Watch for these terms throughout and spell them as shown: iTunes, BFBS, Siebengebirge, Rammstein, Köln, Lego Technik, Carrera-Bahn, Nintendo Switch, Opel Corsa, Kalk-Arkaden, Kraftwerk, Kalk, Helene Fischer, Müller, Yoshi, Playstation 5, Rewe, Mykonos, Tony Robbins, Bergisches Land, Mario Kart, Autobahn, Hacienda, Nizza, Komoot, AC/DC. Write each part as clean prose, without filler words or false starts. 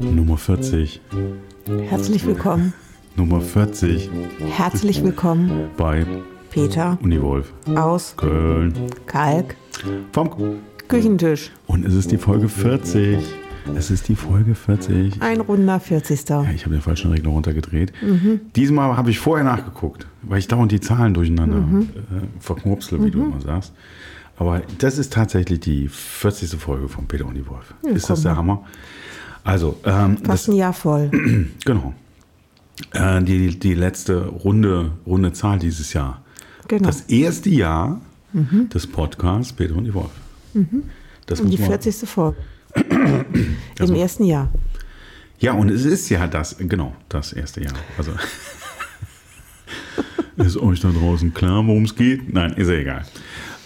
Nummer 40. Herzlich willkommen. Nummer 40. Herzlich willkommen bei Peter und der Wolf aus Köln. Kalk. Vom Küchentisch. Und es ist die Folge 40. Es ist die Folge 40. Ein runder 40. Ja, ich habe den falschen Regler runtergedreht. Mhm. Diesmal habe ich vorher nachgeguckt, weil ich dauernd die Zahlen durcheinander verknurpsle, wie du immer sagst. Aber das ist tatsächlich die 40. Folge von Peter und der Wolf. Ja, ist das der Hammer? Also, fast ein Jahr voll. Genau. Die letzte runde Zahl dieses Jahr. Genau. Das erste Jahr des Podcasts Peter und der Wolf. Mhm. Das und die 40. Folge. Im ersten Jahr. Ja, und es ist ja das erste Jahr. Also ist euch da draußen klar, worum es geht? Nein, ist ja egal.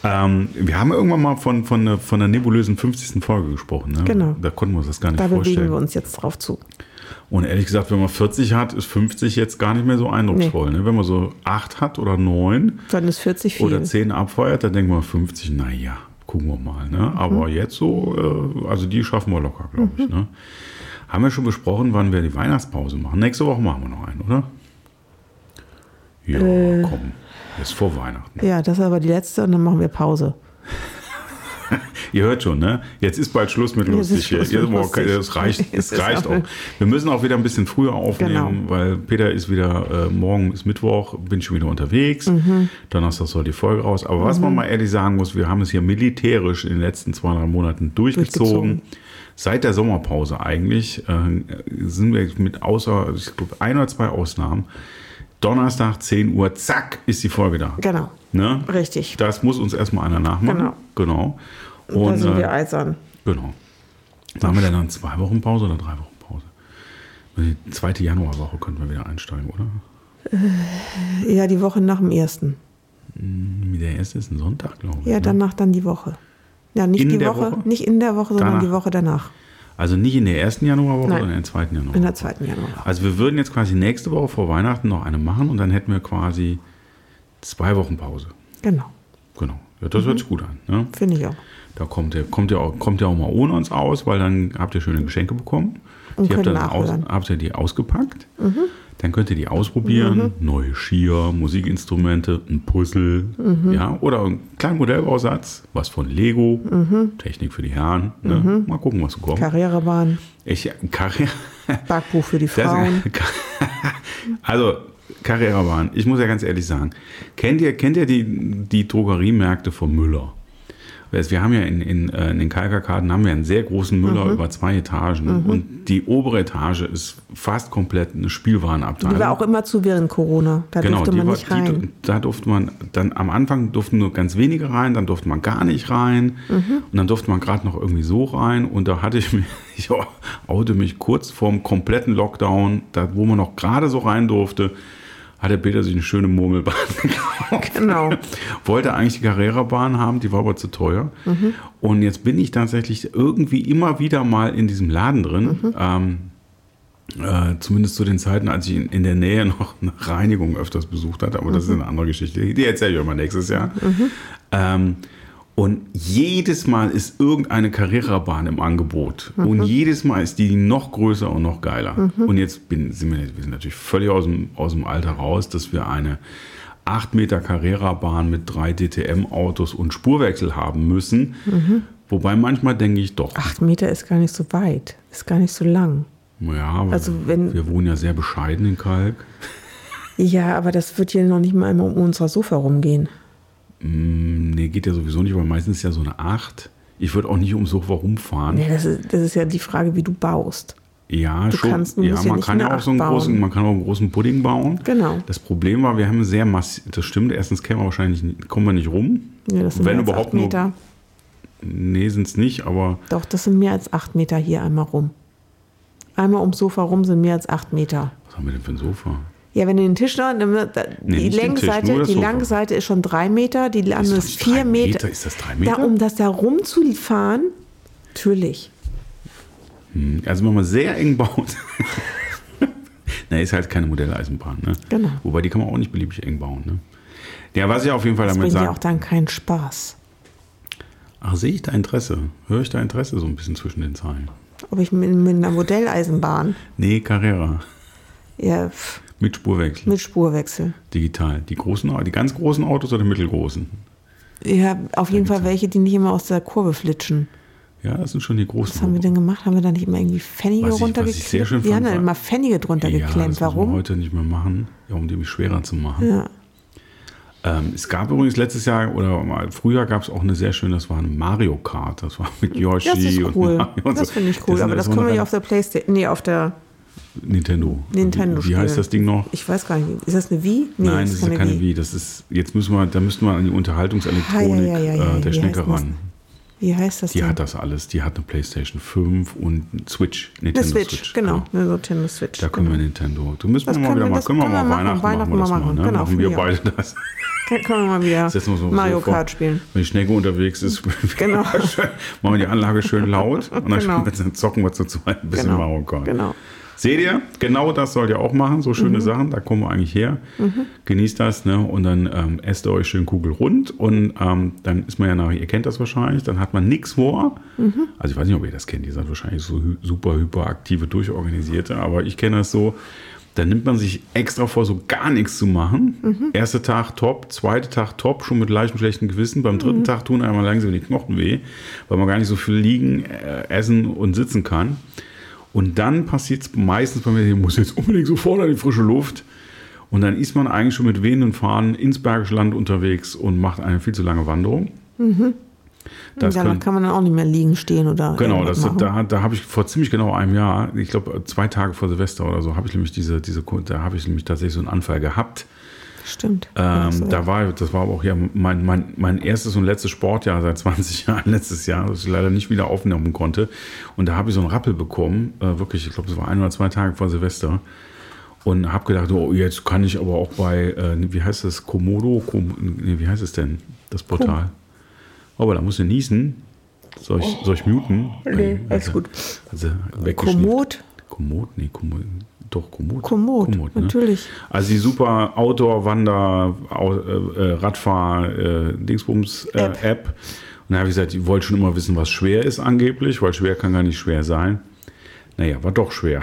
Wir haben irgendwann mal von der nebulösen 50. Folge gesprochen. Ne? Genau. Da konnten wir uns das gar nicht vorstellen. Da bewegen wir uns jetzt drauf zu. Und ehrlich gesagt, wenn man 40 hat, ist 50 jetzt gar nicht mehr so eindrucksvoll. Nee. Ne? Wenn man so 8 hat oder 9, dann ist 40 viel. Oder 10 abfeuert, dann denken wir 50, naja, gucken wir mal. Ne? Aber jetzt so, also die schaffen wir locker, glaube ich. Ne? Haben wir schon besprochen, wann wir die Weihnachtspause machen. Nächste Woche machen wir noch einen, oder? Ja, komm. Ist vor Weihnachten. Ja, das ist aber die letzte und dann machen wir Pause. Ihr hört schon, ne? Jetzt ist bald Schluss mit lustig hier. Das reicht, auch. Wir müssen auch wieder ein bisschen früher aufnehmen, genau. Weil Peter ist wieder, morgen ist Mittwoch, bin schon wieder unterwegs. Donnerstag soll die Folge raus. Aber was man mal ehrlich sagen muss, wir haben es hier militärisch in den letzten 2-3 Monaten durchgezogen. Seit der Sommerpause eigentlich sind wir mit ich glaube, 1 oder 2 Ausnahmen. Donnerstag, 10 Uhr, zack, ist die Folge da. Genau. Ne? Richtig. Das muss uns erstmal einer nachmachen. Genau. Und da sind wir eisern. Genau. Da haben wir dann 2 Wochen Pause oder 3 Wochen Pause? Die zweite Januarwoche könnten wir wieder einsteigen, oder? Ja, die Woche nach dem 1. Der 1. ist ein Sonntag, glaube ich. Ja, danach dann die Woche. Ja, nicht die Woche, nicht in der Woche, sondern die Woche danach. Also nicht in der ersten Januarwoche, sondern in der zweiten Januarwoche. In der zweiten Januarwoche. Also wir würden jetzt quasi nächste Woche vor Weihnachten noch eine machen und dann hätten wir quasi 2 Wochen Pause. Genau. Ja, das hört sich gut an. Ne? Finde ich auch. Da kommt ihr auch mal ohne uns aus, weil dann habt ihr schöne Geschenke bekommen. Und die habt ihr die ausgepackt. Dann könnt ihr die ausprobieren. Neue Skier, Musikinstrumente, ein Puzzle. Ja, oder einen kleinen Modellbausatz. Was von Lego. Technik für die Herren. Ne? Mal gucken, was so kommt. Carrera-Bahn. Backbuch für die Frauen. Also, Carrera-Bahn. Ich muss ja ganz ehrlich sagen. Kennt ihr die Drogeriemärkte von Müller? Wir haben ja in den Kalk-Arkaden haben wir einen sehr großen Müller über 2 Etagen. Und die obere Etage ist fast komplett eine Spielwarenabteilung. Die war auch immer zu während Corona. Da durfte man nicht rein. Da durfte man dann am Anfang durften nur ganz wenige rein, dann durfte man gar nicht rein. Und dann durfte man gerade noch irgendwie so rein. Und da hatte ich oute mich kurz vorm kompletten Lockdown, da wo man noch gerade so rein durfte, hat der Peter sich eine schöne Murmelbahn gekauft. Genau. Wollte eigentlich die Carrera-Bahn haben, die war aber zu teuer. Und jetzt bin ich tatsächlich irgendwie immer wieder mal in diesem Laden drin. Zumindest zu den Zeiten, als ich in der Nähe noch eine Reinigung öfters besucht hatte. Aber das ist eine andere Geschichte. Die erzähle ich euch mal nächstes Jahr. Und jedes Mal ist irgendeine Carrera-Bahn im Angebot. Und jedes Mal ist die noch größer und noch geiler. Und jetzt sind wir natürlich völlig aus dem Alter raus, dass wir eine 8 Meter Carrera-Bahn mit 3 DTM-Autos und Spurwechsel haben müssen. Wobei manchmal denke ich doch. 8 Meter ist gar nicht so weit, ist gar nicht so lang. Ja, aber also wir wohnen ja sehr bescheiden in Kalk. Ja, aber das wird hier noch nicht mal um unser Sofa rumgehen. Nee, geht ja sowieso nicht, weil meistens ist ja so eine 8. Ich würde auch nicht ums Sofa rumfahren. Nee, das ist ja die Frage, wie du baust. Ja, du schon. Man kann auch einen großen Pudding bauen. Genau. Das Problem war, wir haben sehr massiv. Das stimmt, erstens kommen wir nicht rum. Ja, das sind wenn mehr als überhaupt 8 Meter. Nee, sind es nicht, aber. Doch, das sind mehr als 8 Meter hier einmal rum. Einmal ums Sofa rum sind mehr als 8 Meter. Was haben wir denn für ein Sofa? Ja, wenn du den Tisch noch nimmst, die lange Seite ist schon 3 Meter, die andere ist 4 Meter. Ist das 3 Meter? Um das da rumzufahren, natürlich. Also wenn man sehr eng baut. Na, ist halt keine Modelleisenbahn. Ne? Genau. Wobei, die kann man auch nicht beliebig eng bauen. Ne? Ja, was ich auf jeden Fall damit sage. Das bringt ja auch dann keinen Spaß. Ach, sehe ich da Interesse? Höre ich da Interesse so ein bisschen zwischen den Zeilen? Ob ich mit einer Modelleisenbahn? Nee, Carrera. Ja, mit Spurwechsel. Mit Spurwechsel. Digital. Die ganz großen Autos oder die mittelgroßen? Ja, auf jeden Fall welche, die nicht immer aus der Kurve flitschen. Ja, das sind schon die großen. Was haben wir denn gemacht? Haben wir da nicht immer irgendwie Pfennige runtergeklemmt? Was ich sehr schön fand, wir haben da immer Pfennige drunter geklemmt. Warum? Das müssen wir heute nicht mehr machen, um die schwerer zu machen. Ja. Es gab übrigens letztes Jahr oder mal früher gab es auch eine sehr schöne, das war eine Mario Kart. Das war mit Yoshi. Das ist cool. Und Mario und das finde ich cool. Aber das können wir ja auf der Playstation, nee, auf der Nintendo Wie heißt das Ding noch? Ich weiß gar nicht. Ist das eine Wii? Nee, nein, das ist ja keine Wii. Das ist, jetzt müssten wir an die Unterhaltungselektronik der Schnecke ran. Wie heißt das denn? Die hat das alles. Die hat eine Playstation 5 und einen Switch. Eine Nintendo Switch. Da können wir Nintendo. Du müssen wir mal wieder machen. Können wir mal Weihnachten machen. Genau, machen wir beide das. Können wir mal wieder Mario Kart spielen. Wenn die Schnecke unterwegs ist, genau. Machen wir die Anlage schön laut und dann zocken wir zu zweit ein bisschen Mario Kart. Genau. Seht ihr? Genau das sollt ihr auch machen. So schöne Sachen, da kommen wir eigentlich her. Genießt das, ne? Und dann esst ihr euch schön kugelrund. Und dann ist man ja nachher, ihr kennt das wahrscheinlich, dann hat man nichts vor. Also ich weiß nicht, ob ihr das kennt. Ihr seid wahrscheinlich so super hyperaktive, durchorganisierte. Aber ich kenne das so, dann nimmt man sich extra vor, so gar nichts zu machen. Erster Tag top, zweiter Tag top, schon mit leichtem, schlechtem Gewissen. Beim dritten Tag tun einmal langsam die Knochen weh, weil man gar nicht so viel liegen, essen und sitzen kann. Und dann passiert es meistens bei mir, ich muss jetzt unbedingt sofort an die frische Luft. Und dann ist man eigentlich schon mit wehenden Fahnen ins Bergische Land unterwegs und macht eine viel zu lange Wanderung. Danach kann man dann auch nicht mehr liegen, stehen oder. Genau, da habe ich vor ziemlich genau einem Jahr, ich glaube 2 Tage vor Silvester oder so, habe ich nämlich tatsächlich so einen Anfall gehabt. Stimmt. Das war aber auch ja mein erstes und letztes Sportjahr seit 20 Jahren, letztes Jahr, das ich leider nicht wieder aufnehmen konnte. Und da habe ich so einen Rappel bekommen, wirklich, ich glaube, das war 1 oder 2 Tage vor Silvester. Und habe gedacht, oh, jetzt kann ich aber auch bei, wie heißt es denn, das Portal? Oh, aber da musst du niesen. Soll ich muten? Nee, alles gut. Also Komoot? Komoot. Doch, Komoot, ne? Natürlich. Also die super Outdoor-Wander-Radfahr-Dingsbums-App. Und da habe ich gesagt, ich wollte schon immer wissen, was schwer ist angeblich, weil schwer kann gar nicht schwer sein. Naja, war doch schwer.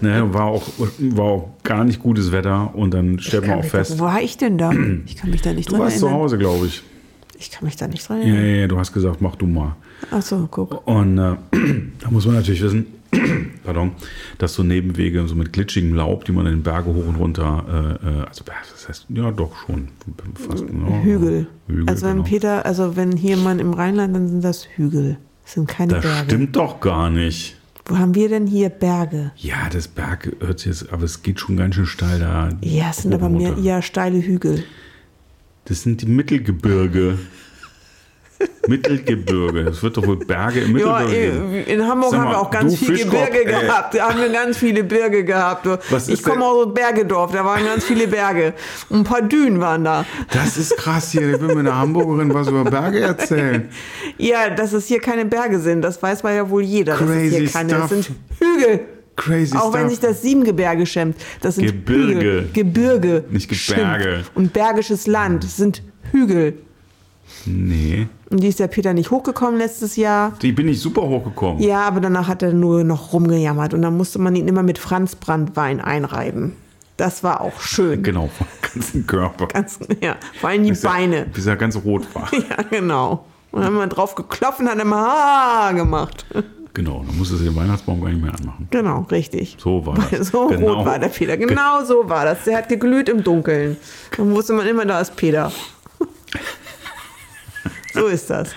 Naja, war auch gar nicht gutes Wetter und dann stellt man auch fest. Wo war ich denn da? Ich kann mich da nicht dran erinnern. Du warst zu Hause, glaube ich. Ich kann mich da nicht dran erinnern. Ja, du hast gesagt, mach du mal. Ach so, guck. Und da muss man natürlich wissen, dass so Nebenwege so mit glitschigem Laub, die man in den Berge hoch und runter, das heißt, ja doch schon. Fast, Hügel. Also wenn wenn hier jemand im Rheinland, dann sind das Hügel. Das sind keine Berge. Das stimmt doch gar nicht. Wo haben wir denn hier Berge? Ja, das Berg hört sich jetzt, aber es geht schon ganz schön steil da. Ja, es sind aber mehr steile Hügel. Das sind die Mittelgebirge. Mittelgebirge. Es wird doch wohl Berge im Mittelgebirge geben. In Hamburg haben wir auch ganz viele Gebirge gehabt. Da haben wir ganz viele Berge gehabt. Ich komme aus dem Bergedorf, da waren ganz viele Berge. Und ein paar Dünen waren da. Das ist krass hier. Ich will mir eine Hamburgerin was über Berge erzählen. Ja, dass es hier keine Berge sind, das weiß man ja wohl jeder. Crazy Stuff. Das sind Hügel. Crazy Auch stuff. Wenn sich das Siebengebirge schämt. Das sind Gebirge. Hügel. Gebirge. Nicht Gebirge. Stimmt. Und Bergisches Land. Das sind Hügel. Nee. Und die ist der Peter nicht hochgekommen letztes Jahr. Die bin ich super hochgekommen. Ja, aber danach hat er nur noch rumgejammert. Und dann musste man ihn immer mit Franzbranntwein einreiben. Das war auch schön. Genau, vom ganzen Körper. Vor allem die Beine. Bis er ganz rot war. Ja, genau. Und dann haben wir drauf geklopft und hat immer Haar gemacht. Genau, dann musstest du den Weihnachtsbaum gar nicht mehr anmachen. Genau, richtig. So war das. So genau. Rot war der Peter. Genau so war das. Der hat geglüht im Dunkeln. Dann wusste man immer, da ist Peter. So ist das.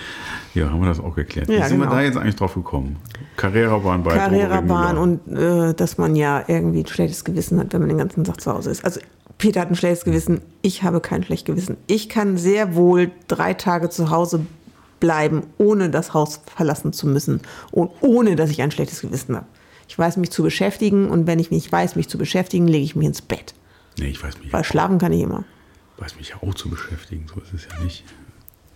Ja, haben wir das auch geklärt. Ja, sind wir da jetzt eigentlich drauf gekommen? Carrera-Bahn bei Carrera-Bahn und dass man ja irgendwie ein schlechtes Gewissen hat, wenn man den ganzen Tag zu Hause ist. Also Peter hat ein schlechtes Gewissen, ich habe kein schlechtes Gewissen. Ich kann sehr wohl 3 Tage zu Hause bleiben, ohne das Haus verlassen zu müssen und ohne, dass ich ein schlechtes Gewissen habe. Ich weiß, mich zu beschäftigen und wenn ich nicht weiß, mich zu beschäftigen, lege ich mich ins Bett. Nee, ich weiß mich. Weil schlafen kann ich immer. Ich weiß mich ja auch zu beschäftigen, so ist es ja nicht.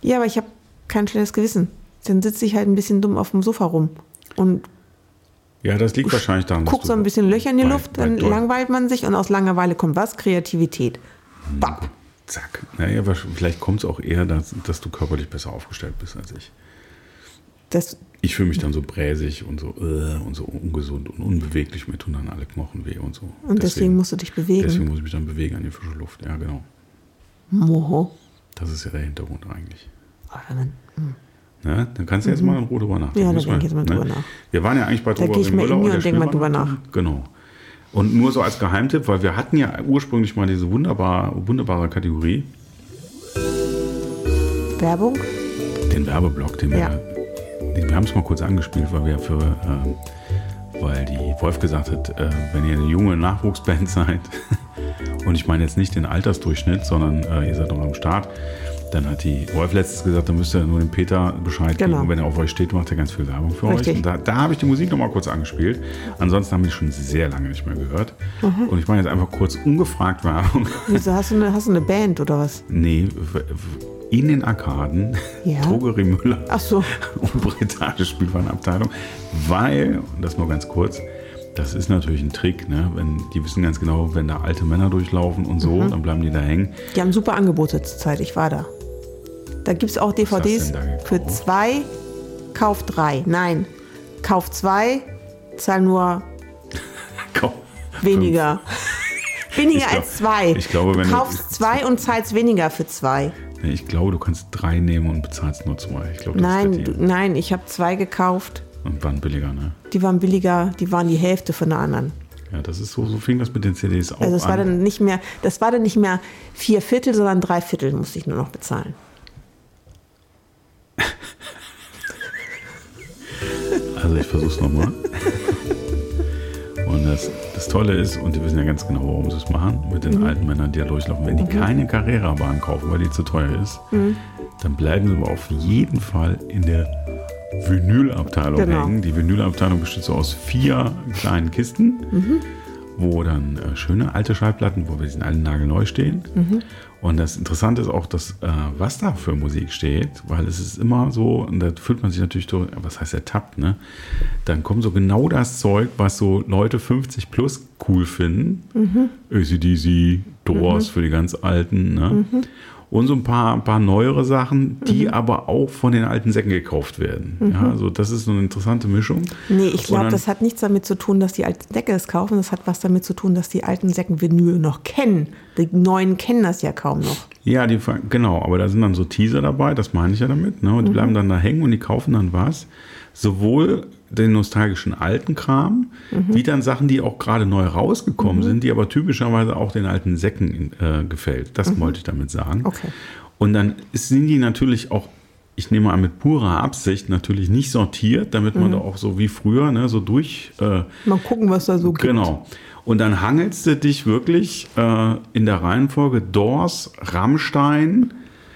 Ja, aber ich habe kein schlechtes Gewissen. Dann sitze ich halt ein bisschen dumm auf dem Sofa rum und Ja, das liegt wahrscheinlich daran. Guck so ein bisschen Löcher in die Luft, dann langweilt man sich und aus Langeweile kommt was? Kreativität. Bap. Zack. Naja, vielleicht kommt es auch eher, dass du körperlich besser aufgestellt bist als ich. Ich fühle mich dann so bräsig und so ungesund und unbeweglich. Mir tun dann alle Knochen weh und so. Und deswegen musst du dich bewegen. Deswegen muss ich mich dann bewegen an die frische Luft. Ja, genau. Moho. Das ist ja der Hintergrund eigentlich. Na, dann kannst du jetzt mal drüber nachdenken. Ja, da denke ich jetzt mal drüber nach. Wir waren ja eigentlich bei Drogerie Müller oder denk mal drüber nach. Genau. Und nur so als Geheimtipp, weil wir hatten ja ursprünglich mal diese wunderbare Kategorie. Werbung? Den Werbeblock, wir haben es mal kurz angespielt, weil wir weil die Wolf gesagt hat, wenn ihr eine junge Nachwuchsband seid, und ich meine jetzt nicht den Altersdurchschnitt, sondern ihr seid noch am Start, dann hat die Wolf letztens gesagt, dann müsst ihr nur dem Peter Bescheid geben. Wenn er auf euch steht, macht er ganz viel Werbung für euch. Und da habe ich die Musik nochmal kurz angespielt. Ansonsten haben wir die schon sehr lange nicht mehr gehört. Mhm. Und ich mache jetzt einfach kurz ungefragt Werbung. Wieso, hast du eine Band oder was? Nee, in den Arkaden, ja. Drogerie Müller und Bretage Spielwarenabteilung. Weil, und das nur ganz kurz, das ist natürlich ein Trick, ne? Die wissen ganz genau, wenn da alte Männer durchlaufen und so, dann bleiben die da hängen. Die haben super Angebote zur Zeit, ich war da. Da gibt es auch DVDs für 2, kauf 3. Nein, kauf 2, zahl nur weniger. Weniger als 2. Du kaufst 2 und zahlst weniger für 2. Nee, ich glaube, du kannst 3 nehmen und bezahlst nur 2. Nein, ich habe 2 gekauft. Und waren billiger, ne? Die waren billiger, die waren die Hälfte von der anderen. Ja, das ist so fing das mit den CDs auch an. Also es war dann nicht mehr, 4/4, sondern 3/4 musste ich nur noch bezahlen. Also ich versuch's nochmal. Und das Tolle ist, und die wissen ja ganz genau, warum sie es machen, mit den alten Männern, die da durchlaufen, wenn die keine Carrera-Bahn kaufen, weil die zu teuer ist, dann bleiben sie aber auf jeden Fall in der Vinylabteilung hängen. Die Vinylabteilung besteht so aus 4 kleinen Kisten, wo dann schöne alte Schallplatten, wo wir diesen alten nagelneu stehen. Und das Interessante ist auch, dass was da für Musik steht, weil es ist immer so, und da fühlt man sich natürlich durch, was heißt ertappt, ne? Dann kommt so genau das Zeug, was so Leute 50 plus cool finden. AC/DC, Doors für die ganz Alten, ne? Und so ein paar neuere Sachen, die aber auch von den alten Säcken gekauft werden. Ja, also das ist so eine interessante Mischung. Nee, ich glaube, das hat nichts damit zu tun, dass die alten Säcke es kaufen. Das hat was damit zu tun, dass die alten Säcken Vinyl noch kennen. Die Neuen kennen das ja kaum noch. Ja, genau. Aber da sind dann so Teaser dabei, das meine ich ja damit. Ne? Und die bleiben dann da hängen und die kaufen dann was. Sowohl den nostalgischen alten Kram, wie dann Sachen, die auch gerade neu rausgekommen sind, die aber typischerweise auch den alten Säcken gefällt. Das wollte ich damit sagen. Okay. Und dann sind die natürlich auch, ich nehme an, mit purer Absicht natürlich nicht sortiert, damit man da auch so wie früher, ne, so durch... mal gucken, was da so gibt. Genau. Und dann hangelst du dich wirklich in der Reihenfolge Doors, Rammstein,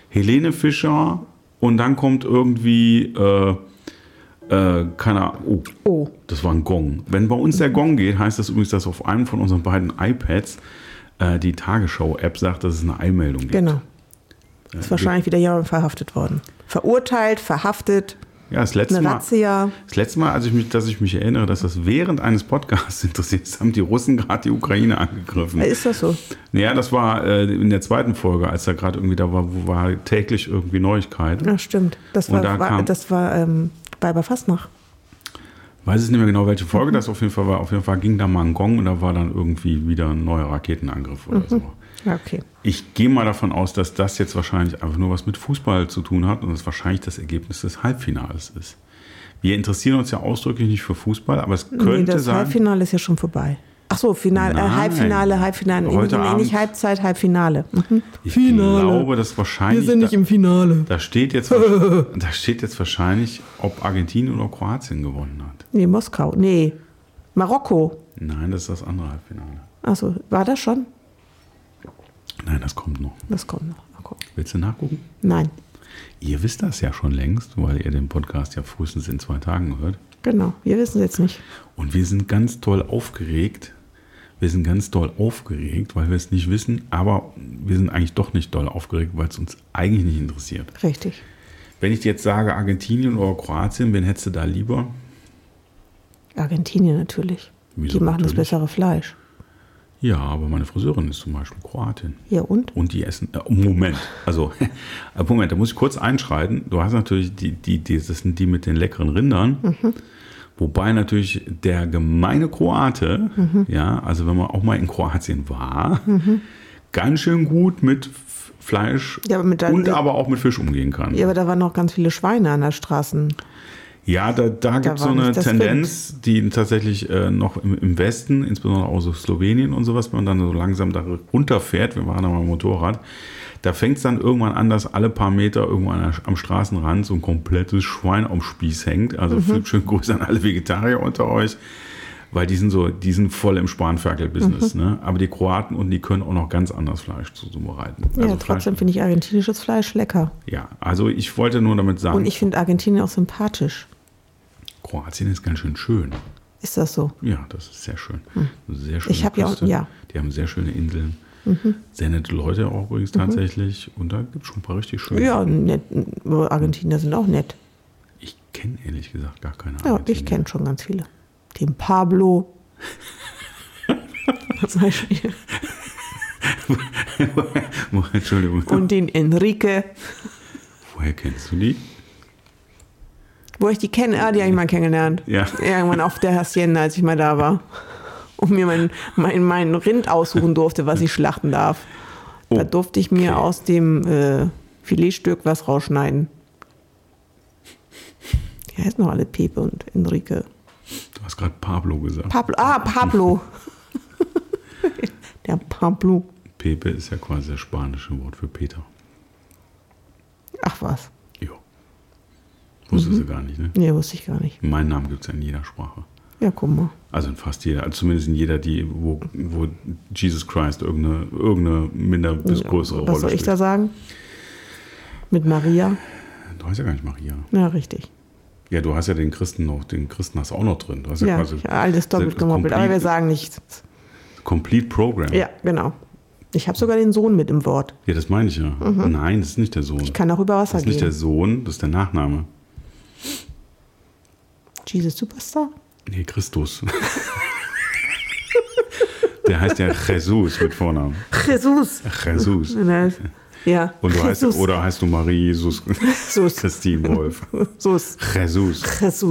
Helene Fischer und dann kommt irgendwie... das war ein Gong. Wenn bei uns der Gong geht, heißt das übrigens, dass auf einem von unseren beiden iPads die Tagesschau-App sagt, dass es eine Eilmeldung gibt. Genau. Ist wahrscheinlich wieder jemand verhaftet worden. Verurteilt, verhaftet. Ja, das letzte Mal, als ich mich erinnere, dass das während eines Podcasts interessiert ist, haben die Russen gerade die Ukraine angegriffen. Ist das so? Naja, das war in der zweiten Folge, als da gerade irgendwie da war täglich irgendwie Neuigkeit. Ja, stimmt. Das war bei Fastnacht. Weiß es nicht mehr genau, welche Folge das auf jeden Fall ging da mal ein Gong und da war dann irgendwie wieder ein neuer Raketenangriff oder so. Ja, okay. Ich gehe mal davon aus, dass das jetzt wahrscheinlich einfach nur was mit Fußball zu tun hat und das wahrscheinlich das Ergebnis des Halbfinals ist. Wir interessieren uns ja ausdrücklich nicht für Fußball, aber es könnte sein... Halbfinale ist ja schon vorbei. Ach so, Halbfinale. Heute Abend, nicht Halbzeit, Halbfinale. Ich glaube, das wahrscheinlich... Wir sind nicht im Finale. Da steht jetzt wahrscheinlich, ob Argentinien oder Kroatien gewonnen hat. Nee, Moskau. Nee, Marokko. Nein, das ist das andere Halbfinale. Ach so, war das schon? Nein, das kommt noch. Okay. Willst du nachgucken? Nein. Ihr wisst das ja schon längst, weil ihr den Podcast ja frühestens in 2 Tagen hört. Genau, wir wissen es jetzt nicht. Und wir sind ganz toll aufgeregt. Weil wir es nicht wissen, aber wir sind eigentlich doch nicht doll aufgeregt, weil es uns eigentlich nicht interessiert. Richtig. Wenn ich dir jetzt sage Argentinien oder Kroatien, wen hättest du da lieber? Argentinien natürlich. Wieso die machen natürlich? Das bessere Fleisch. Ja, aber meine Friseurin ist zum Beispiel Kroatin. Ja, und? Und die essen... Moment, also... Moment, da muss ich kurz einschreiten. Du hast natürlich das sind die mit den leckeren Rindern. Mhm. Wobei natürlich der gemeine Kroate, ja, also wenn man auch mal in Kroatien war, ganz schön gut mit Fleisch aber auch mit Fisch umgehen kann. Ja, aber da waren noch ganz viele Schweine an der Straße. Ja, da gibt es so eine Tendenz, die tatsächlich noch im Westen, insbesondere auch so Slowenien und sowas, wenn man dann so langsam da runterfährt, wir waren da mal im Motorrad, da fängt es dann irgendwann an, dass alle paar Meter irgendwo am Straßenrand so ein komplettes Schwein am Spieß hängt. Also schönen Gruß an alle Vegetarier unter euch, weil die sind voll im Spanferkel-Business. Ne? Aber die Kroaten und die können auch noch ganz anders Fleisch zubereiten. Ja, also trotzdem finde ich argentinisches Fleisch lecker. Ja, also ich wollte nur damit sagen... Und ich finde Argentinien auch sympathisch. Kroatien ist ganz schön schön. Ist das so? Ja, das ist sehr schön. Sehr schöne Küste. Die haben sehr schöne Inseln. Sehr nette Leute auch übrigens tatsächlich. Und da gibt es schon ein paar richtig schöne. Ja, nett. Argentinier sind auch nett. Ich kenne ehrlich gesagt gar keine Argentinier. Ja, ich kenne schon ganz viele. Den Pablo. Zum Beispiel. Entschuldigung. Und den Enrique. Woher kennst du die? Wo ich die kenne, die habe ich mal kennengelernt. Ja. Irgendwann auf der Hacienda, als ich mal da war. Und mir mein Rind aussuchen durfte, was ich schlachten darf. Da durfte ich mir aus dem Filetstück was rausschneiden. Die heißen noch alle Pepe und Enrique. Du hast gerade Pablo gesagt. Pablo. Der Pablo. Pepe ist ja quasi das spanische Wort für Peter. Ach was. Wusste sie gar nicht, ne? Nee, wusste ich gar nicht. Meinen Namen gibt es ja in jeder Sprache. Ja, guck mal. Also in fast jeder, also zumindest in jeder, wo Jesus Christ irgendeine minder bis größere Rolle spielt. Was soll ich da sagen? Mit Maria? Du heißt ja gar nicht Maria. Ja, richtig. Ja, du hast ja den Christen hast auch noch drin. Du hast ja quasi alles doppelt gemoppelt, aber wir sagen nichts. Complete Program. Ja, genau. Ich habe sogar den Sohn mit im Wort. Ja, das meine ich ja. Nein, das ist nicht der Sohn. Ich kann auch über Wasser gehen. Das ist nicht der Sohn, das ist der Nachname. Jesus Superstar? Nee, Christus. Der heißt ja Jesus mit Vornamen. Jesus. Ja. Und du heißt, oder heißt du Marie Jesus. Christine Wolf. Jesus. Ich finde es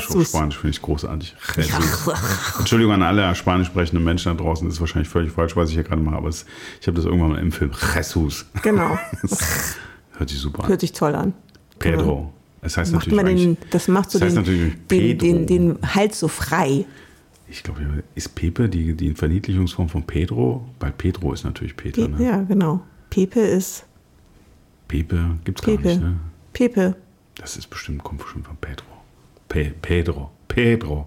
schon spanisch, finde ich großartig. Jesus. Entschuldigung an alle spanisch sprechenden Menschen da draußen, das ist wahrscheinlich völlig falsch, was ich hier gerade mache, aber ich habe das irgendwann mal im Film. Jesus. Genau. Hört sich super an. Hört sich toll an. Pedro. Das heißt macht natürlich das macht so das heißt den Hals so frei. Ich glaube, ist Pepe die Verniedlichungsform von Pedro? Weil Pedro ist natürlich Peter. Ne? Ja, genau. Pepe ist... Pepe gibt's gar nicht, ne? Pepe. Das ist bestimmt, kommt bestimmt von Pedro. Pedro.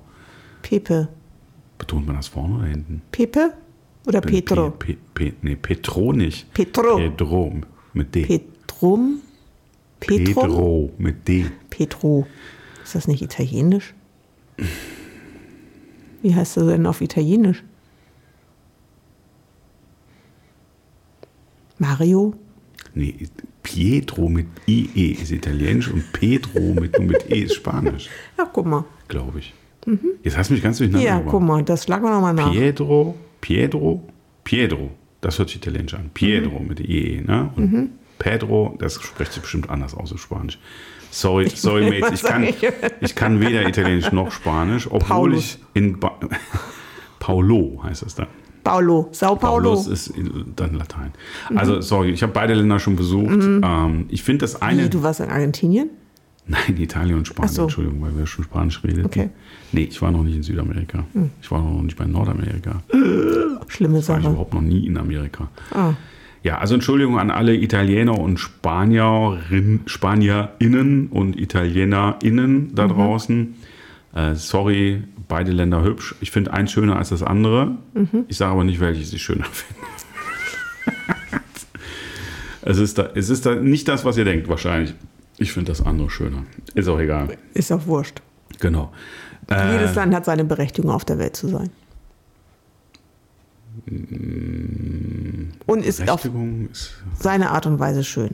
Pepe. Betont man das vorne oder hinten? Pepe oder Pedro? Petro nicht. Pedro mit D. Petrum? Pedro mit D. Pedro. Ist das nicht italienisch? Wie heißt das denn auf Italienisch? Mario? Nee, Pietro mit IE ist italienisch und Pedro mit E ist Spanisch. Ja, guck mal. Glaube ich. Jetzt hast du mich ganz durcheinander gebracht. Ja, guck mal, das schlagen wir nochmal nach. Pietro. Das hört sich italienisch an. Pietro mit IE, ne? Und Pedro, das spricht sich bestimmt anders aus als Spanisch. Sorry, Mates, ich kann weder Italienisch noch Spanisch, obwohl ich in Paulo heißt es dann. Paulo, Sao Paulo. Paulus ist dann Latein. Also, sorry, ich habe beide Länder schon besucht. Ich finde das eine... Wie, du warst in Argentinien? Nein, Italien und Spanien, Entschuldigung, weil wir schon Spanisch redeten. Okay. Nee, ich war noch nicht in Südamerika. Ich war noch nicht bei Nordamerika. Schlimme Sache. Ich war überhaupt noch nie in Amerika. Ah. Ja, also Entschuldigung an alle Italiener und SpanierInnen und ItalienerInnen da draußen. Sorry, beide Länder hübsch. Ich finde eins schöner als das andere. Ich sage aber nicht, welches ich schöner finde. Es ist da nicht das, was ihr denkt wahrscheinlich. Ich finde das andere schöner. Ist auch egal. Ist auch wurscht. Genau. Jedes Land hat seine Berechtigung, auf der Welt zu sein. Und ist auf seine Art und Weise schön.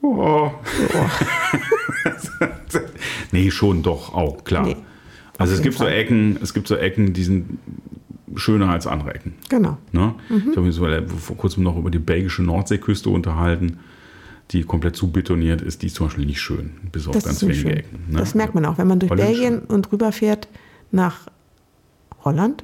Oh. Nee, schon doch auch, klar. Nee, also es gibt so Ecken, die sind schöner als andere Ecken. Genau. Ne? Mhm. Ich habe mich vor kurzem noch über die belgische Nordseeküste unterhalten, die komplett zubetoniert ist. Die ist zum Beispiel nicht schön, bis auf ganz wenige Ecken. Ne? Das merkt man auch, wenn man durch Belgien und rüberfährt nach Holland,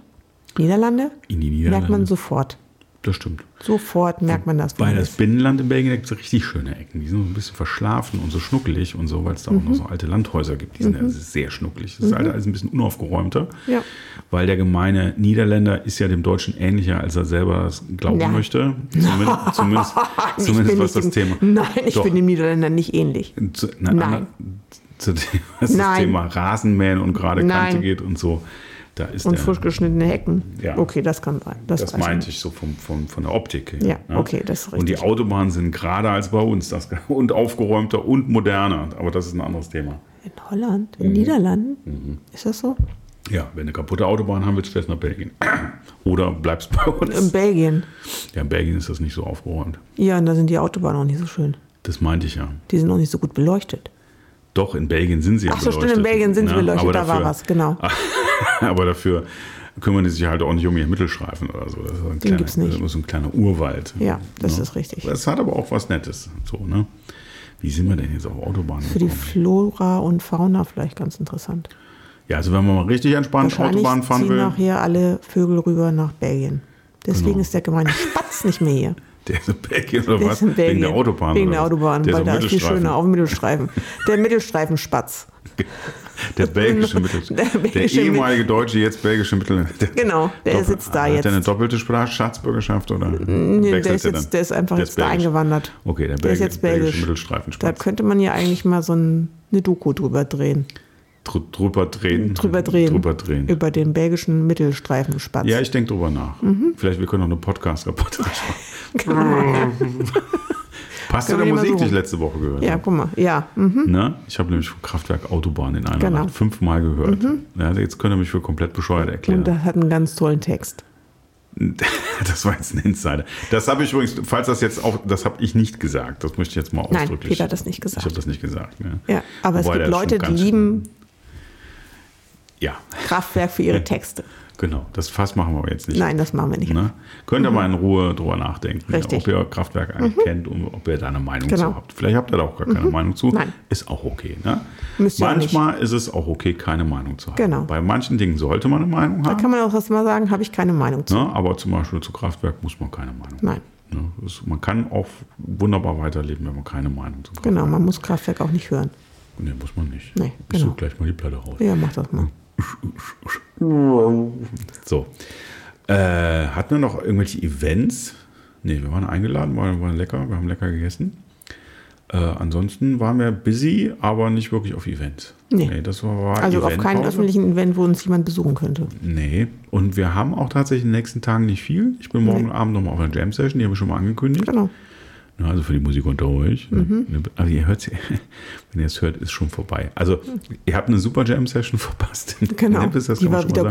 Niederlande, merkt man sofort. Das stimmt. Sofort merkt man das. Weil das Binnenland in Belgien, da gibt es richtig schöne Ecken. Die sind so ein bisschen verschlafen und so schnuckelig und so, weil es da auch noch so alte Landhäuser gibt. Die sind ja sehr schnuckelig. Das ist halt alles ein bisschen unaufgeräumter. Ja. Weil der gemeine Niederländer ist ja dem Deutschen ähnlicher, als er selber glauben möchte. Zumindest was das Thema. Nein, ich bin dem Niederländer nicht ähnlich. Das Thema Rasenmähen und gerade Kante geht und so. Und frisch geschnittene Hecken. Ja. Okay, das kann sein. Das meinte ich so von der Optik her. Ja, ja, okay, das ist richtig. Und die Autobahnen sind gerader als bei uns. Und aufgeräumter und moderner. Aber das ist ein anderes Thema. In Holland? In Niederlanden? Mhm. Ist das so? Ja, wenn eine kaputte Autobahn haben, willst du fährst nach Belgien. Oder bleibst bei uns. In Belgien? Ja, in Belgien ist das nicht so aufgeräumt. Ja, und da sind die Autobahnen auch nicht so schön. Das meinte ich ja. Die sind auch nicht so gut beleuchtet. Doch, in Belgien sind sie ja beleuchtet. Ach so, stimmt, in Belgien sind sie beleuchtet, aber dafür, da war was, genau. Aber dafür kümmern die sich halt auch nicht um ihren Mittelstreifen oder so. Das ist den gibt es nicht. Das ist ein kleiner Urwald. Ja, das ist richtig. Das hat aber auch was Nettes. So, ne? Wie sind wir denn jetzt auf Autobahnen? Für die Flora und Fauna vielleicht ganz interessant. Ja, also wenn man mal richtig entspannt Autobahn fahren will. Nachher alle Vögel rüber nach Belgien. Deswegen ist der gemeine Spatz nicht mehr hier. Der ist in Belgien oder was? Wegen der Autobahn. Wegen der Autobahn, weil da ist die schöne auf dem Mittelstreifen. Der Mittelstreifenspatz. Der belgische Mittelstreifen. Der ehemalige Deutsche, jetzt belgische Mittelstreifen. Genau, der sitzt da jetzt. Hat der eine doppelte Staatsbürgerschaft oder? Nee, der ist einfach jetzt da eingewandert. Okay, der ist jetzt belgische Mittelstreifenspatz. Da könnte man ja eigentlich mal so eine Doku drüber drehen. Drüber drehen. Über den belgischen Mittelstreifenspatz. Ja, ich denke drüber nach. Mhm. Vielleicht wir können noch eine Podcast-Reportage machen. Passt zu der Musik, die ich letzte Woche gehört habe. Ja, guck mal. Ja. Mhm. Ne? Ich habe nämlich Kraftwerk Autobahn in einer Nacht 5-mal gehört. Mhm. Ja, jetzt könnt ihr mich für komplett bescheuert erklären. Und das hat einen ganz tollen Text. Das war jetzt ein Insider. Das habe ich übrigens, falls das jetzt auch, das habe ich nicht gesagt. Das möchte ich jetzt mal ausdrücklich. Nein, Peter hat das nicht gesagt. Ich habe das nicht gesagt. Ne? Ja, aber wobei es gibt Leute, die lieben... Ja. Kraftwerk für ihre Texte. Genau, das Fass machen wir jetzt nicht. Nein, das machen wir nicht. Ne? Könnt ihr mal in Ruhe drüber nachdenken, ob ihr Kraftwerk eigentlich kennt und ob ihr da eine Meinung zu habt. Vielleicht habt ihr da auch gar keine Meinung zu. Nein. Ist auch okay. Ne? Manchmal ist es auch okay, keine Meinung zu haben. Genau. Bei manchen Dingen sollte man eine Meinung haben. Da kann man auch erst mal sagen, habe ich keine Meinung zu. Ne? Aber zum Beispiel zu Kraftwerk muss man keine Meinung haben. Nein. Ne? Man kann auch wunderbar weiterleben, wenn man keine Meinung zu Kraftwerk hat. Genau, man muss Kraftwerk auch nicht hören. Ne, muss man nicht. Nee, genau. Ich suche gleich mal die Platte raus. Ja, mach das mal. So. Hatten wir noch irgendwelche Events? Ne, wir waren eingeladen, waren lecker, wir haben lecker gegessen. Ansonsten waren wir busy, aber nicht wirklich auf Events. Nee, das war also auf keinem öffentlichen Event, wo uns jemand besuchen könnte. Nee, und wir haben auch tatsächlich in den nächsten Tagen nicht viel. Ich bin morgen Abend nochmal auf einer Jam-Session, die habe ich schon mal angekündigt. Genau. Also für die Musik unter euch. Also ihr hört, wenn ihr es hört, ist schon vorbei. Also ihr habt eine super Jam-Session verpasst. Genau, die war wieder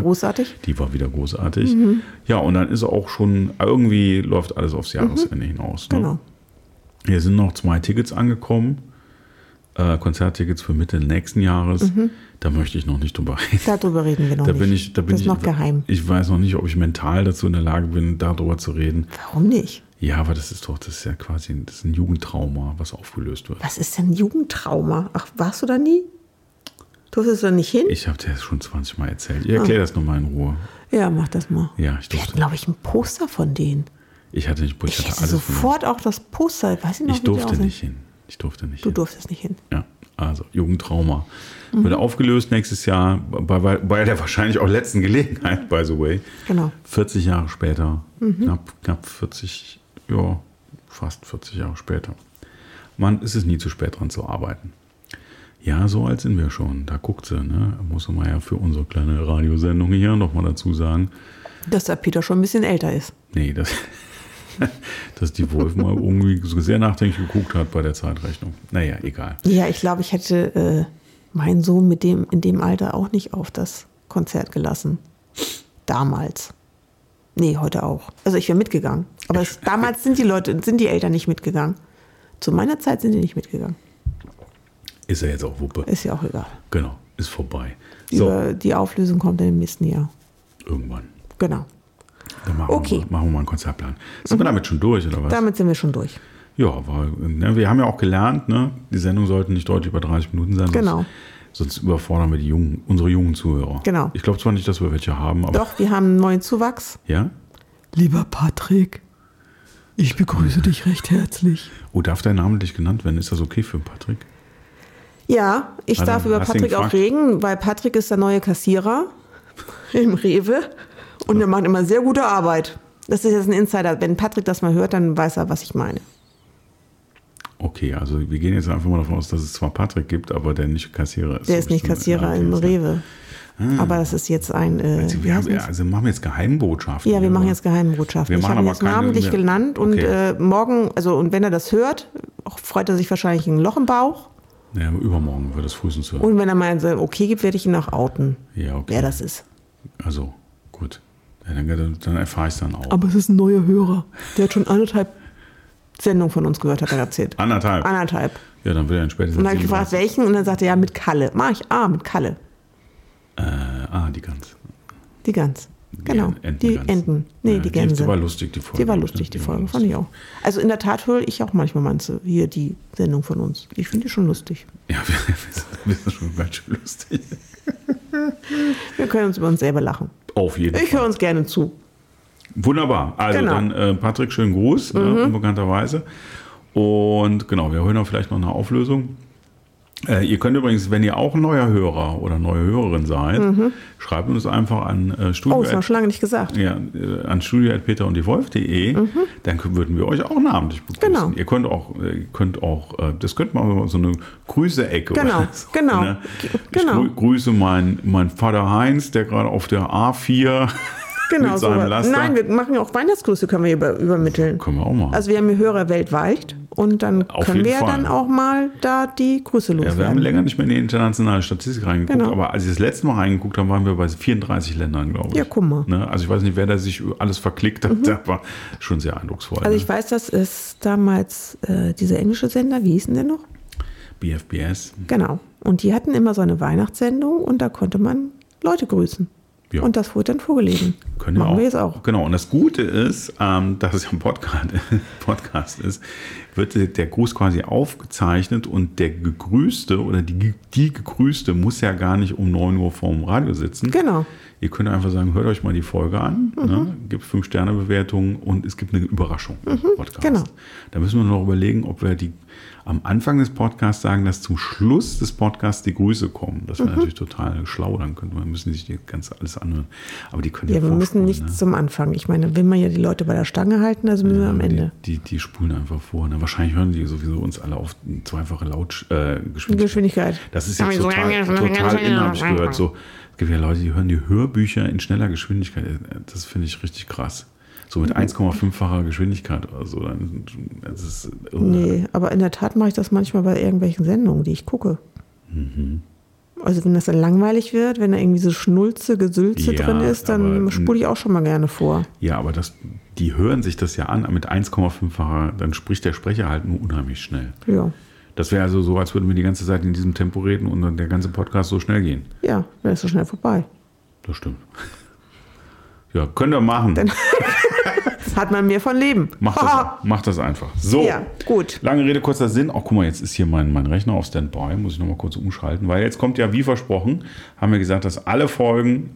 großartig. Mhm. Ja, und dann ist auch schon, irgendwie läuft alles aufs Jahresende hinaus. Ne? Genau. Hier sind noch 2 Tickets angekommen. Konzerttickets für Mitte nächsten Jahres. Da möchte ich noch nicht drüber reden. Darüber reden wir noch nicht. Das ist noch geheim. Ich weiß noch nicht, ob ich mental dazu in der Lage bin, darüber zu reden. Warum nicht? Ja, aber das ist ja quasi ein Jugendtrauma, was aufgelöst wird. Was ist denn Jugendtrauma? Ach, warst du da nie? Durftest du da nicht hin? Ich habe dir das schon 20 Mal erzählt. Ich erkläre das nochmal in Ruhe. Ja, mach das mal. Ja, ich durfte. Wir hatten, glaube ich, ein Poster von denen. Ich hatte alles sofort auch das Poster. Weiß ich noch, Ich durfte nicht hin. Du durftest nicht hin. Ja, also Jugendtrauma. Wird aufgelöst nächstes Jahr, bei der wahrscheinlich auch letzten Gelegenheit, by the way. Genau. 40 Jahre später, knapp 40 Ja, fast 40 Jahre später. Man, ist es nie zu spät, dran zu arbeiten. Ja, so alt sind wir schon. Da guckt sie, ne? Muss man ja für unsere kleine Radiosendung hier nochmal dazu sagen. Dass der Peter schon ein bisschen älter ist. Nee, dass die Wolf mal irgendwie so sehr nachdenklich geguckt hat bei der Zeitrechnung. Naja, egal. Ja, ich glaube, ich hätte meinen Sohn in dem Alter auch nicht auf das Konzert gelassen. Damals. Nee, heute auch. Also ich wäre mitgegangen. Aber damals sind die Eltern nicht mitgegangen. Zu meiner Zeit sind die nicht mitgegangen. Ist ja jetzt auch Wuppe. Ist ja auch egal. Genau, ist vorbei. So. Die Auflösung kommt in dem nächsten Jahr. Irgendwann. Genau. Dann machen wir mal einen Konzertplan. Sind wir damit schon durch, oder was? Damit sind wir schon durch. Ja, wir haben ja auch gelernt, ne? Die Sendung sollten nicht deutlich über 30 Minuten sein. Genau. Sonst überfordern wir unsere jungen Zuhörer. Genau. Ich glaube zwar nicht, dass wir welche haben, aber... Doch, wir haben einen neuen Zuwachs. Ja? Lieber Patrick, ich begrüße dich recht herzlich. Oh, darf dein Name nicht genannt werden? Ist das okay für Patrick? Ja, ich darf über Patrick auch reden, weil Patrick ist der neue Kassierer im Rewe und der macht immer sehr gute Arbeit. Das ist jetzt ein Insider. Wenn Patrick das mal hört, dann weiß er, was ich meine. Okay, also wir gehen jetzt einfach mal davon aus, dass es zwar Patrick gibt, aber der nicht Kassierer ist. Der ist nicht Kassierer im Rewe. Ah. Aber das ist jetzt ein... machen wir jetzt Geheimbotschaften. Ja, wir machen jetzt Geheimbotschaften. Wir machen aber jetzt namentlich genannt und morgen, und wenn er das hört, freut er sich wahrscheinlich ein Loch im Bauch. Ja, übermorgen wird das frühestens hören. Und wenn er mal so okay gibt, werde ich ihn auch outen, wer das ist. Also, gut. Ja, dann erfahre ich es dann auch. Aber es ist ein neuer Hörer. Der hat schon 1,5 Sendungen von uns gehört, hat er erzählt. 1,5? 1,5. Ja, dann will er ihn spätestens. Und dann habe ich gefragt, welchen? Und dann sagte er, ja, mit Kalle. Mach ich, mit Kalle. Die Gans. Die Gans. Genau, die Enten. Nee, die Gänse. Die war lustig, die Folge. Fand ich auch. Also in der Tat höre ich auch manchmal hier die Sendung von uns. Ich finde die schon lustig. Ja, wir sind schon ganz schön lustig. Wir können uns über uns selber lachen. Auf jeden Fall. Ich höre uns gerne zu. Wunderbar. Also dann, Patrick, schönen Gruß, unbekannterweise. Und genau, wir hören auch vielleicht noch eine Auflösung. Ihr könnt übrigens, wenn ihr auch neuer Hörer oder neue Hörerin seid, schreibt uns einfach an Studio. Oh, das war schon lange nicht gesagt. Ja, an studio@peterunddiewolf.de. Dann würden wir euch auch namentlich begrüßen. Genau. Ihr könnt auch, das könnte man so eine Grüße-Ecke. Genau. Ne? Genau. Ich grüße meinen Vater Heinz, der gerade auf der A4 mit seinem Laster. Nein, wir machen ja auch Weihnachtsgrüße, können wir übermitteln. Können wir auch mal. Also wir haben hier Hörer weltweit. Und dann können wir dann auch mal da die Grüße loswerden. Ja, wir haben länger nicht mehr in die internationale Statistik reingeguckt, aber als wir das letzte Mal reingeguckt haben, waren wir bei 34 Ländern, glaube ich. Ja, guck mal. Ne? Also ich weiß nicht, wer da sich alles verklickt hat, das war schon sehr eindrucksvoll. Also ich weiß, dass es damals dieser englische Sender, wie hieß denn der noch? BFBS. Genau. Und die hatten immer so eine Weihnachtssendung und da konnte man Leute grüßen. Ja. Und das wurde dann vorgelesen. Machen wir jetzt auch. Genau, und das Gute ist, dass es ja ein Podcast ist, wird der Gruß quasi aufgezeichnet und der Gegrüßte oder die Gegrüßte muss ja gar nicht um 9 Uhr vorm Radio sitzen. Genau. Ihr könnt einfach sagen, hört euch mal die Folge an, ne? Gibt 5-Sterne-Bewertungen und es gibt eine Überraschung im Podcast. Genau. Da müssen wir noch überlegen, ob wir die am Anfang des Podcasts sagen, dass zum Schluss des Podcasts die Grüße kommen. Das wäre natürlich total schlau, dann müssen die sich ganz alles anhören. Aber die können ja vorspulen. Wir müssen nichts zum Anfang. Ich meine, will man ja die Leute bei der Stange halten, also müssen wir am Ende. Die spulen einfach vor. Ne? Wahrscheinlich hören die sowieso uns alle auf zweifache Geschwindigkeit. Das ist jetzt total innen, habe ich gehört. So, es gibt ja Leute, die hören die Hörbücher in schneller Geschwindigkeit. Das finde ich richtig krass. So mit 1,5-facher Geschwindigkeit oder so. Das ist nee, aber in der Tat mache ich das manchmal bei irgendwelchen Sendungen, die ich gucke. Also wenn das dann langweilig wird, wenn da irgendwie so Schnulze, Gesülze drin ist, dann spule ich auch schon mal gerne vor. Ja, aber die hören sich das ja an mit 1,5-facher, dann spricht der Sprecher halt nur unheimlich schnell. Ja. Das wäre also so, als würden wir die ganze Zeit in diesem Tempo reden und dann der ganze Podcast so schnell gehen. Ja, dann ist so schnell vorbei. Das stimmt. Ja, könnt ihr machen. Dann hat man mehr von Leben. Macht das einfach. So, ja, gut. Lange Rede, kurzer Sinn. Auch guck mal, jetzt ist hier mein Rechner auf Standby. Muss ich nochmal kurz umschalten. Weil jetzt kommt ja, wie versprochen, haben wir gesagt, dass alle Folgen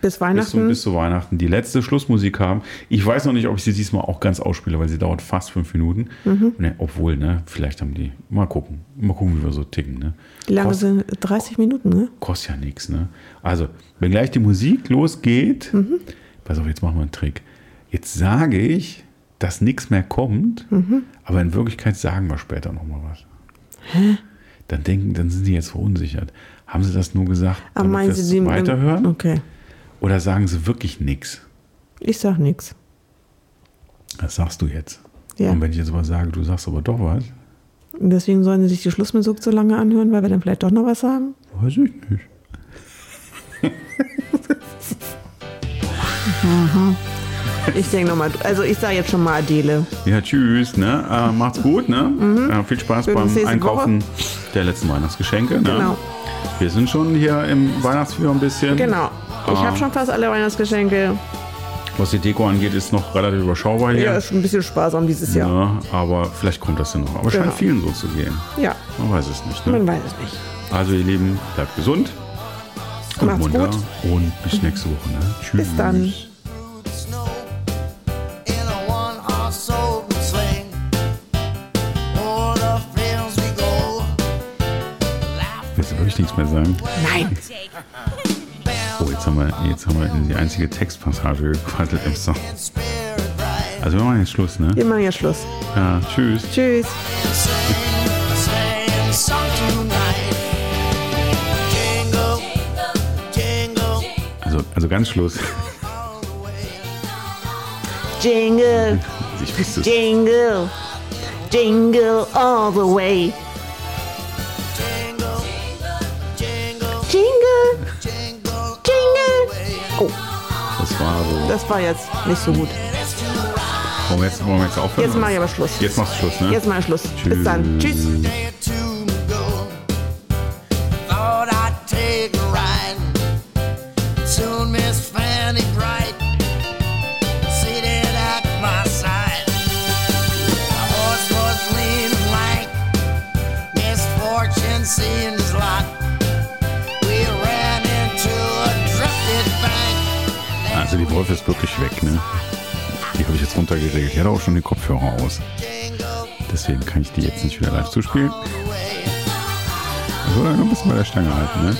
bis zu Weihnachten die letzte Schlussmusik haben. Ich weiß noch nicht, ob ich sie diesmal auch ganz ausspiele, weil sie dauert fast 5 Minuten. Ne, obwohl, ne, vielleicht haben die... Mal gucken. Mal gucken, wie wir so ticken. Ne? Wie lange sind 30 Minuten, ne? Kostet ja nichts, ne? Also, wenn gleich die Musik losgeht... Pass auf, jetzt machen wir einen Trick. Jetzt sage ich, dass nichts mehr kommt, aber in Wirklichkeit sagen wir später nochmal was. Hä? Dann sind sie jetzt verunsichert. Haben sie das nur gesagt, damit sie es weiterhören? Okay. Oder sagen sie wirklich nichts? Ich sag nichts. Das sagst du jetzt. Ja. Und wenn ich jetzt was sage, du sagst aber doch was. Deswegen sollen sie sich die Schlussmusik so lange anhören, weil wir dann vielleicht doch noch was sagen? Weiß ich nicht. Ich denke nochmal, also ich sage jetzt schon mal Adele. Ja, tschüss, ne? Macht's gut, ne? Viel Spaß beim Einkaufen. der letzten Weihnachtsgeschenke. Ne? Genau. Wir sind schon hier im Weihnachtsfieber ein bisschen. Genau. Ich habe schon fast alle Weihnachtsgeschenke. Was die Deko angeht, ist noch relativ überschaubar hier. Ja, ist ein bisschen sparsam dieses Jahr. Ja, aber vielleicht kommt das ja noch. Aber scheint vielen so zu gehen. Ja. Man weiß es nicht. Ne? Man weiß es nicht. Also ihr Lieben, bleibt gesund. Und munter. Und bis nächste Woche. Ne? Tschüss. Bis dann. Jetzt würde ich nichts mehr sagen. Nein. Oh, jetzt haben wir in die einzige Textpassage gequattelt im Song. Also wir machen jetzt Schluss, ne? Wir machen jetzt Schluss. Ja, tschüss. Tschüss. Also ganz Schluss. Jingle. Ich wusste es. Jingle. Jingle all the way. Oh. Das war so. Das war jetzt nicht so gut. Wollen wir jetzt aufhören? Jetzt mach ich aber Schluss. Jetzt machst du Schluss, ne? Jetzt mach ich Schluss. Tschüss. Bis dann. Tschüss. Also die Wolf ist wirklich weg, ne? Die habe ich jetzt runtergeregelt. Ich hatte auch schon die Kopfhörer aus. Deswegen kann ich die jetzt nicht wieder live zuspielen. Ich würde noch ein bisschen bei der Stange halten, ne?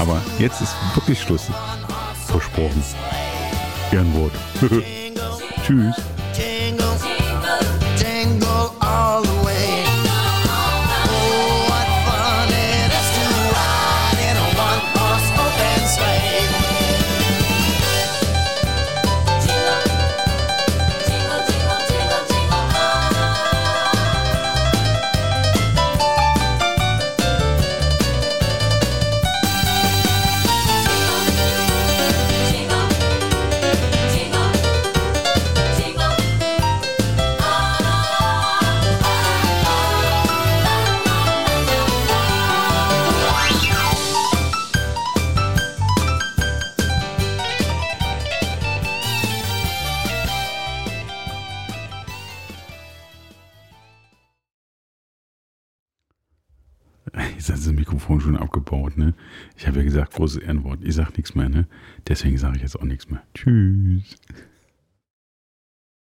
Aber jetzt ist wirklich Schluss. Versprochen. Gern Wort. Tschüss. Schon abgebaut, ne? Ich habe ja gesagt, großes Ehrenwort. Ich sage nichts mehr, ne? Deswegen sage ich jetzt auch nichts mehr. Tschüss.